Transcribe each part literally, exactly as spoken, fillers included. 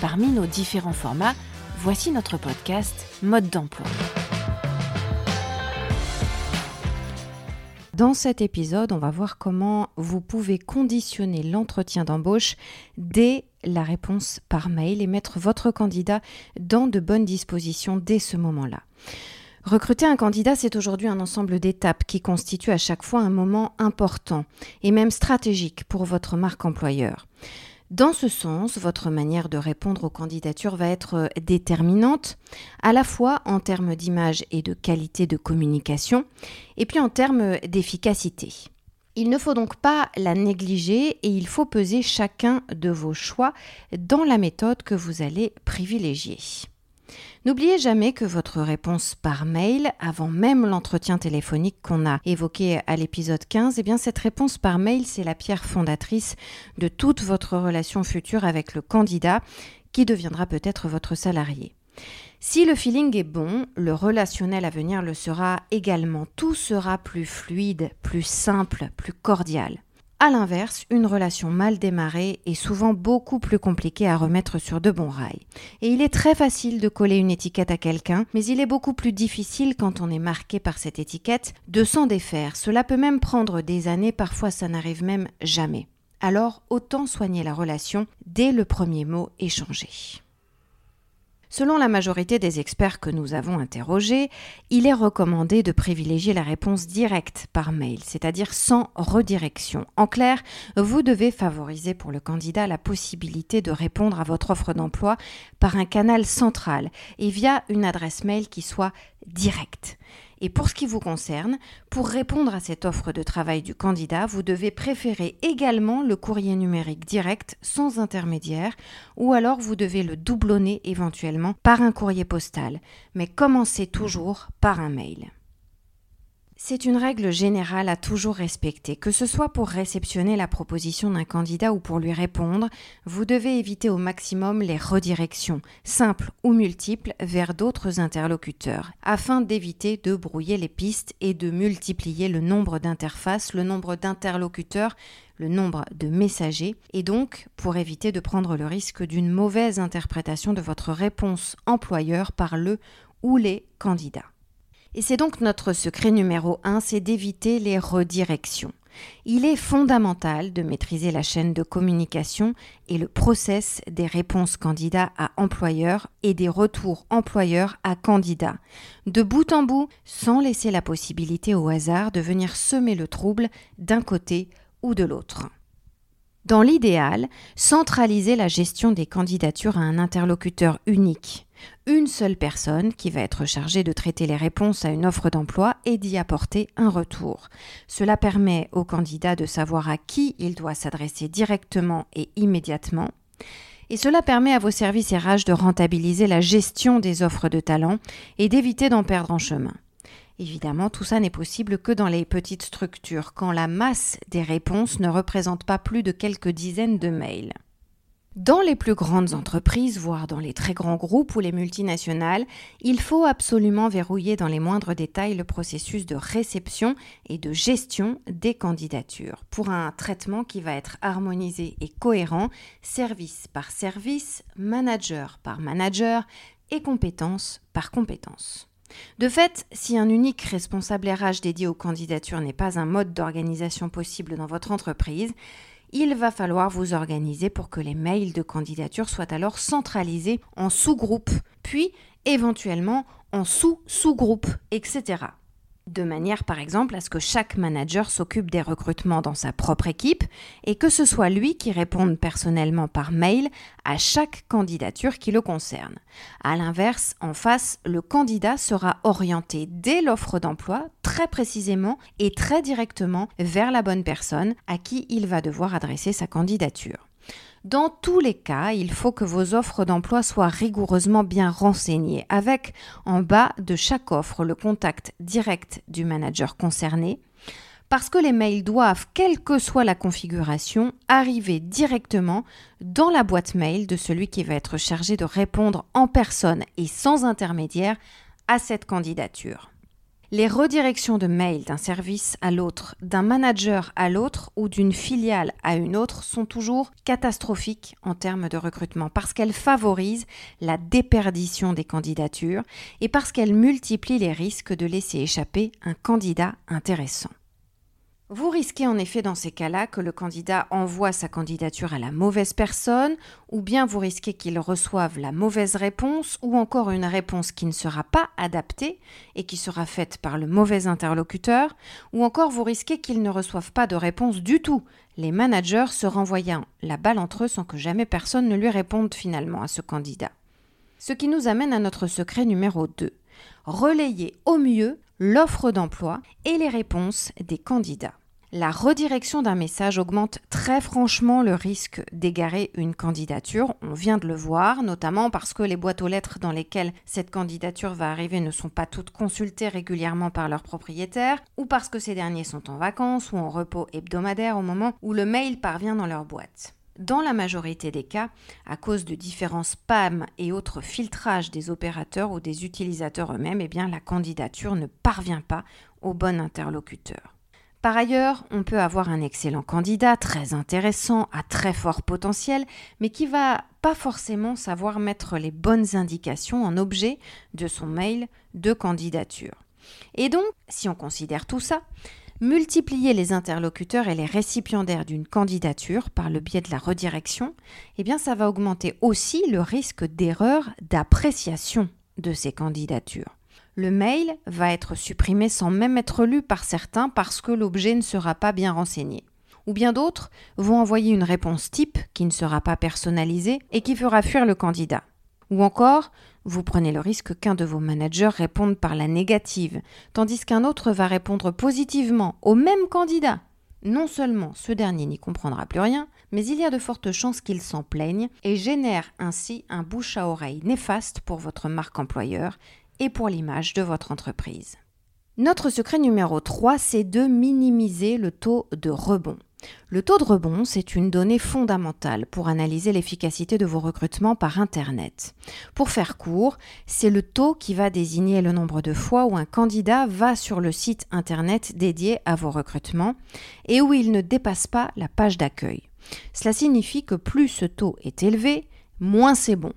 Parmi nos différents formats, voici notre podcast « Mode d'emploi ». Dans cet épisode, on va voir comment vous pouvez conditionner l'entretien d'embauche dès la réponse par mail et mettre votre candidat dans de bonnes dispositions dès ce moment-là. Recruter un candidat, c'est aujourd'hui un ensemble d'étapes qui constituent à chaque fois un moment important et même stratégique pour votre marque employeur. Dans ce sens, votre manière de répondre aux candidatures va être déterminante, à la fois en termes d'image et de qualité de communication, et puis en termes d'efficacité. Il ne faut donc pas la négliger et il faut peser chacun de vos choix dans la méthode que vous allez privilégier. N'oubliez jamais que votre réponse par mail, avant même l'entretien téléphonique qu'on a évoqué à l'épisode quinze, eh bien cette réponse par mail, c'est la pierre fondatrice de toute votre relation future avec le candidat qui deviendra peut-être votre salarié. Si le feeling est bon, le relationnel à venir le sera également. Tout sera plus fluide, plus simple, plus cordial. A l'inverse, une relation mal démarrée est souvent beaucoup plus compliquée à remettre sur de bons rails. Et il est très facile de coller une étiquette à quelqu'un, mais il est beaucoup plus difficile quand on est marqué par cette étiquette de s'en défaire. Cela peut même prendre des années, parfois ça n'arrive même jamais. Alors autant soigner la relation dès le premier mot échangé. Selon la majorité des experts que nous avons interrogés, il est recommandé de privilégier la réponse directe par mail, c'est-à-dire sans redirection. En clair, vous devez favoriser pour le candidat la possibilité de répondre à votre offre d'emploi par un canal central et via une adresse mail qui soit directe. Et pour ce qui vous concerne, pour répondre à cette offre de travail du candidat, vous devez préférer également le courrier numérique direct sans intermédiaire ou alors vous devez le doublonner éventuellement par un courrier postal. Mais commencez toujours par un mail. C'est une règle générale à toujours respecter, que ce soit pour réceptionner la proposition d'un candidat ou pour lui répondre, vous devez éviter au maximum les redirections, simples ou multiples, vers d'autres interlocuteurs, afin d'éviter de brouiller les pistes et de multiplier le nombre d'interfaces, le nombre d'interlocuteurs, le nombre de messagers, et donc pour éviter de prendre le risque d'une mauvaise interprétation de votre réponse employeur par le ou les candidats. Et c'est donc notre secret numéro un, c'est d'éviter les redirections. Il est fondamental de maîtriser la chaîne de communication et le process des réponses candidats à employeurs et des retours employeurs à candidats, de bout en bout, sans laisser la possibilité au hasard de venir semer le trouble d'un côté ou de l'autre. Dans l'idéal, centraliser la gestion des candidatures à un interlocuteur unique. Une seule personne qui va être chargée de traiter les réponses à une offre d'emploi et d'y apporter un retour. Cela permet au candidat de savoir à qui il doit s'adresser directement et immédiatement. Et cela permet à vos services R H de rentabiliser la gestion des offres de talent et d'éviter d'en perdre en chemin. Évidemment, tout ça n'est possible que dans les petites structures, quand la masse des réponses ne représente pas plus de quelques dizaines de mails. Dans les plus grandes entreprises, voire dans les très grands groupes ou les multinationales, il faut absolument verrouiller dans les moindres détails le processus de réception et de gestion des candidatures pour un traitement qui va être harmonisé et cohérent, service par service, manager par manager et compétence par compétence. De fait, si un unique responsable R H dédié aux candidatures n'est pas un mode d'organisation possible dans votre entreprise, il va falloir vous organiser pour que les mails de candidature soient alors centralisés en sous-groupes, puis éventuellement en sous-sous-groupes, et cetera. De manière par exemple à ce que chaque manager s'occupe des recrutements dans sa propre équipe et que ce soit lui qui réponde personnellement par mail à chaque candidature qui le concerne. A l'inverse, en face, le candidat sera orienté dès l'offre d'emploi très précisément et très directement vers la bonne personne à qui il va devoir adresser sa candidature. Dans tous les cas, il faut que vos offres d'emploi soient rigoureusement bien renseignées, avec en bas de chaque offre le contact direct du manager concerné, parce que les mails doivent, quelle que soit la configuration, arriver directement dans la boîte mail de celui qui va être chargé de répondre en personne et sans intermédiaire à cette candidature. Les redirections de mails d'un service à l'autre, d'un manager à l'autre ou d'une filiale à une autre sont toujours catastrophiques en termes de recrutement parce qu'elles favorisent la déperdition des candidatures et parce qu'elles multiplient les risques de laisser échapper un candidat intéressant. Vous risquez en effet dans ces cas-là que le candidat envoie sa candidature à la mauvaise personne, ou bien vous risquez qu'il reçoive la mauvaise réponse, ou encore une réponse qui ne sera pas adaptée et qui sera faite par le mauvais interlocuteur, ou encore vous risquez qu'il ne reçoive pas de réponse du tout, les managers se renvoyant la balle entre eux sans que jamais personne ne lui réponde finalement à ce candidat. Ce qui nous amène à notre secret numéro deux. Relayer au mieux l'offre d'emploi et les réponses des candidats. La redirection d'un message augmente très franchement le risque d'égarer une candidature. On vient de le voir, notamment parce que les boîtes aux lettres dans lesquelles cette candidature va arriver ne sont pas toutes consultées régulièrement par leurs propriétaires, ou parce que ces derniers sont en vacances ou en repos hebdomadaire au moment où le mail parvient dans leur boîte. Dans la majorité des cas, à cause de différents spams et autres filtrages des opérateurs ou des utilisateurs eux-mêmes, eh bien, la candidature ne parvient pas au bon interlocuteur. Par ailleurs, on peut avoir un excellent candidat, très intéressant, à très fort potentiel, mais qui ne va pas forcément savoir mettre les bonnes indications en objet de son mail de candidature. Et donc, si on considère tout ça, multiplier les interlocuteurs et les récipiendaires d'une candidature par le biais de la redirection, eh bien ça va augmenter aussi le risque d'erreur d'appréciation de ces candidatures. Le mail va être supprimé sans même être lu par certains parce que l'objet ne sera pas bien renseigné. Ou bien d'autres vont envoyer une réponse type qui ne sera pas personnalisée et qui fera fuir le candidat. Ou encore, vous prenez le risque qu'un de vos managers réponde par la négative, tandis qu'un autre va répondre positivement au même candidat. Non seulement ce dernier n'y comprendra plus rien, mais il y a de fortes chances qu'il s'en plaigne et génère ainsi un bouche à oreille néfaste pour votre marque employeur et pour l'image de votre entreprise. Notre secret numéro trois, c'est de minimiser le taux de rebond. Le taux de rebond, c'est une donnée fondamentale pour analyser l'efficacité de vos recrutements par Internet. Pour faire court, c'est le taux qui va désigner le nombre de fois où un candidat va sur le site Internet dédié à vos recrutements et où il ne dépasse pas la page d'accueil. Cela signifie que plus ce taux est élevé, moins c'est bon.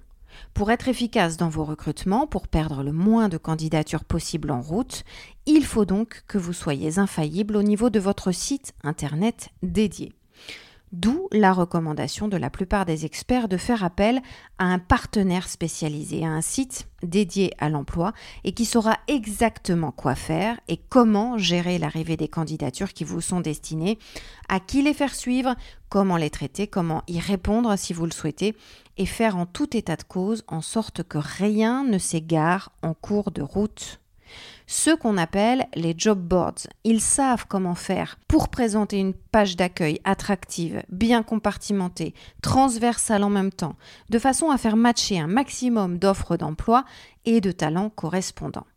Pour être efficace dans vos recrutements, pour perdre le moins de candidatures possible en route, il faut donc que vous soyez infaillible au niveau de votre site internet dédié. D'où la recommandation de la plupart des experts de faire appel à un partenaire spécialisé, à un site dédié à l'emploi et qui saura exactement quoi faire et comment gérer l'arrivée des candidatures qui vous sont destinées, à qui les faire suivre, comment les traiter, comment y répondre si vous le souhaitez et faire en tout état de cause en sorte que rien ne s'égare en cours de route. Ceux qu'on appelle les job boards, ils savent comment faire pour présenter une page d'accueil attractive, bien compartimentée, transversale en même temps, de façon à faire matcher un maximum d'offres d'emploi et de talents correspondants.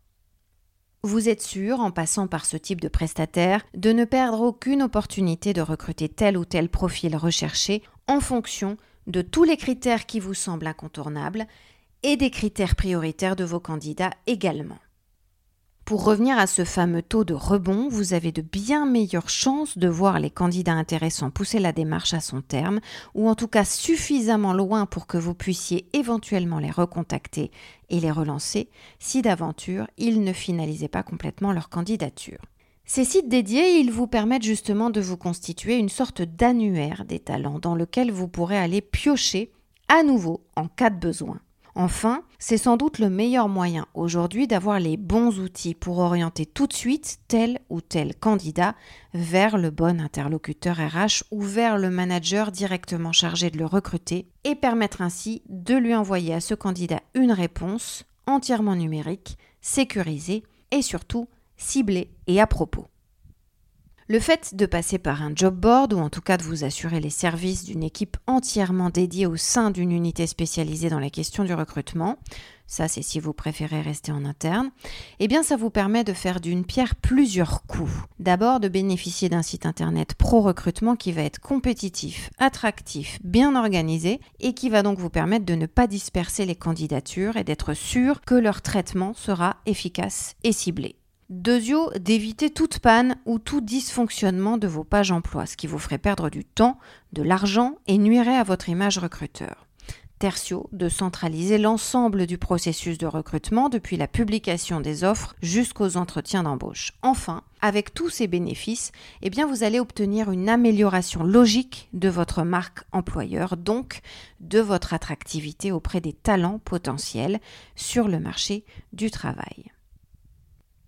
Vous êtes sûr, en passant par ce type de prestataire, de ne perdre aucune opportunité de recruter tel ou tel profil recherché en fonction de tous les critères qui vous semblent incontournables et des critères prioritaires de vos candidats également. Pour revenir à ce fameux taux de rebond, vous avez de bien meilleures chances de voir les candidats intéressants pousser la démarche à son terme, ou en tout cas suffisamment loin pour que vous puissiez éventuellement les recontacter et les relancer, si d'aventure ils ne finalisaient pas complètement leur candidature. Ces sites dédiés, ils vous permettent justement de vous constituer une sorte d'annuaire des talents dans lequel vous pourrez aller piocher à nouveau en cas de besoin. Enfin, c'est sans doute le meilleur moyen aujourd'hui d'avoir les bons outils pour orienter tout de suite tel ou tel candidat vers le bon interlocuteur R H ou vers le manager directement chargé de le recruter et permettre ainsi de lui envoyer à ce candidat une réponse entièrement numérique, sécurisée et surtout ciblée et à propos. Le fait de passer par un job board ou en tout cas de vous assurer les services d'une équipe entièrement dédiée au sein d'une unité spécialisée dans la question du recrutement, ça c'est si vous préférez rester en interne, eh bien ça vous permet de faire d'une pierre plusieurs coups. D'abord de bénéficier d'un site internet pro-recrutement qui va être compétitif, attractif, bien organisé et qui va donc vous permettre de ne pas disperser les candidatures et d'être sûr que leur traitement sera efficace et ciblé. Deuxièmement, d'éviter toute panne ou tout dysfonctionnement de vos pages emploi, ce qui vous ferait perdre du temps, de l'argent et nuirait à votre image recruteur. Tertio, de centraliser l'ensemble du processus de recrutement depuis la publication des offres jusqu'aux entretiens d'embauche. Enfin, avec tous ces bénéfices, eh bien vous allez obtenir une amélioration logique de votre marque employeur, donc de votre attractivité auprès des talents potentiels sur le marché du travail.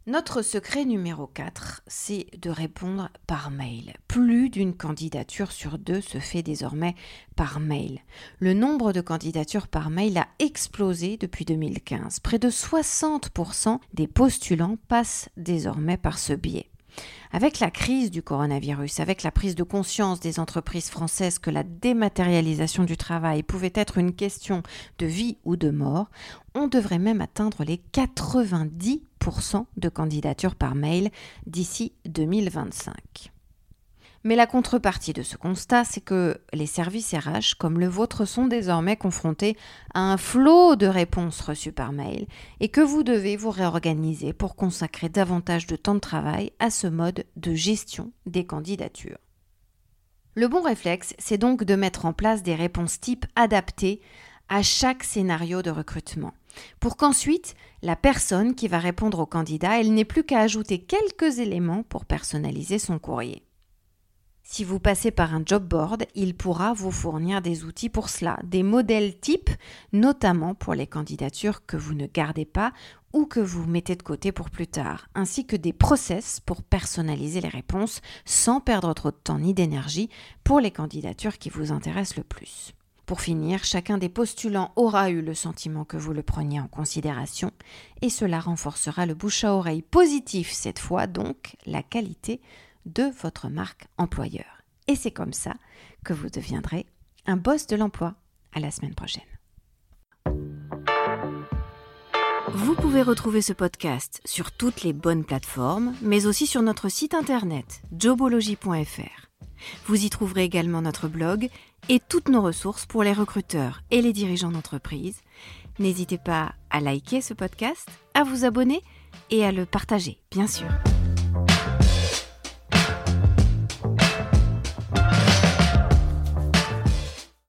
Notre secret numéro quatre, c'est de répondre par mail. Plus d'une candidature sur deux se fait désormais par mail. Le nombre de candidatures par mail a explosé depuis deux mille quinze. Près de soixante pour cent des postulants passent désormais par ce biais. Avec la crise du coronavirus, avec la prise de conscience des entreprises françaises que la dématérialisation du travail pouvait être une question de vie ou de mort, on devrait même atteindre les quatre-vingt-dix pour cent de candidatures par mail d'ici deux mille vingt-cinq. Mais la contrepartie de ce constat, c'est que les services R H, comme le vôtre, sont désormais confrontés à un flot de réponses reçues par mail et que vous devez vous réorganiser pour consacrer davantage de temps de travail à ce mode de gestion des candidatures. Le bon réflexe, c'est donc de mettre en place des réponses types adaptées à chaque scénario de recrutement, pour qu'ensuite, la personne qui va répondre au candidat, elle n'ait plus qu'à ajouter quelques éléments pour personnaliser son courrier. Si vous passez par un job board, il pourra vous fournir des outils pour cela, des modèles types, notamment pour les candidatures que vous ne gardez pas ou que vous mettez de côté pour plus tard, ainsi que des process pour personnaliser les réponses sans perdre trop de temps ni d'énergie pour les candidatures qui vous intéressent le plus. Pour finir, chacun des postulants aura eu le sentiment que vous le preniez en considération et cela renforcera le bouche à oreille positif, cette fois donc la qualité de votre marque employeur. Et c'est comme ça que vous deviendrez un boss de l'emploi. À la semaine prochaine. Vous pouvez retrouver ce podcast sur toutes les bonnes plateformes, mais aussi sur notre site internet jobology point f r. Vous y trouverez également notre blog et toutes nos ressources pour les recruteurs et les dirigeants d'entreprise. N'hésitez pas à liker ce podcast, à vous abonner et à le partager, bien sûr.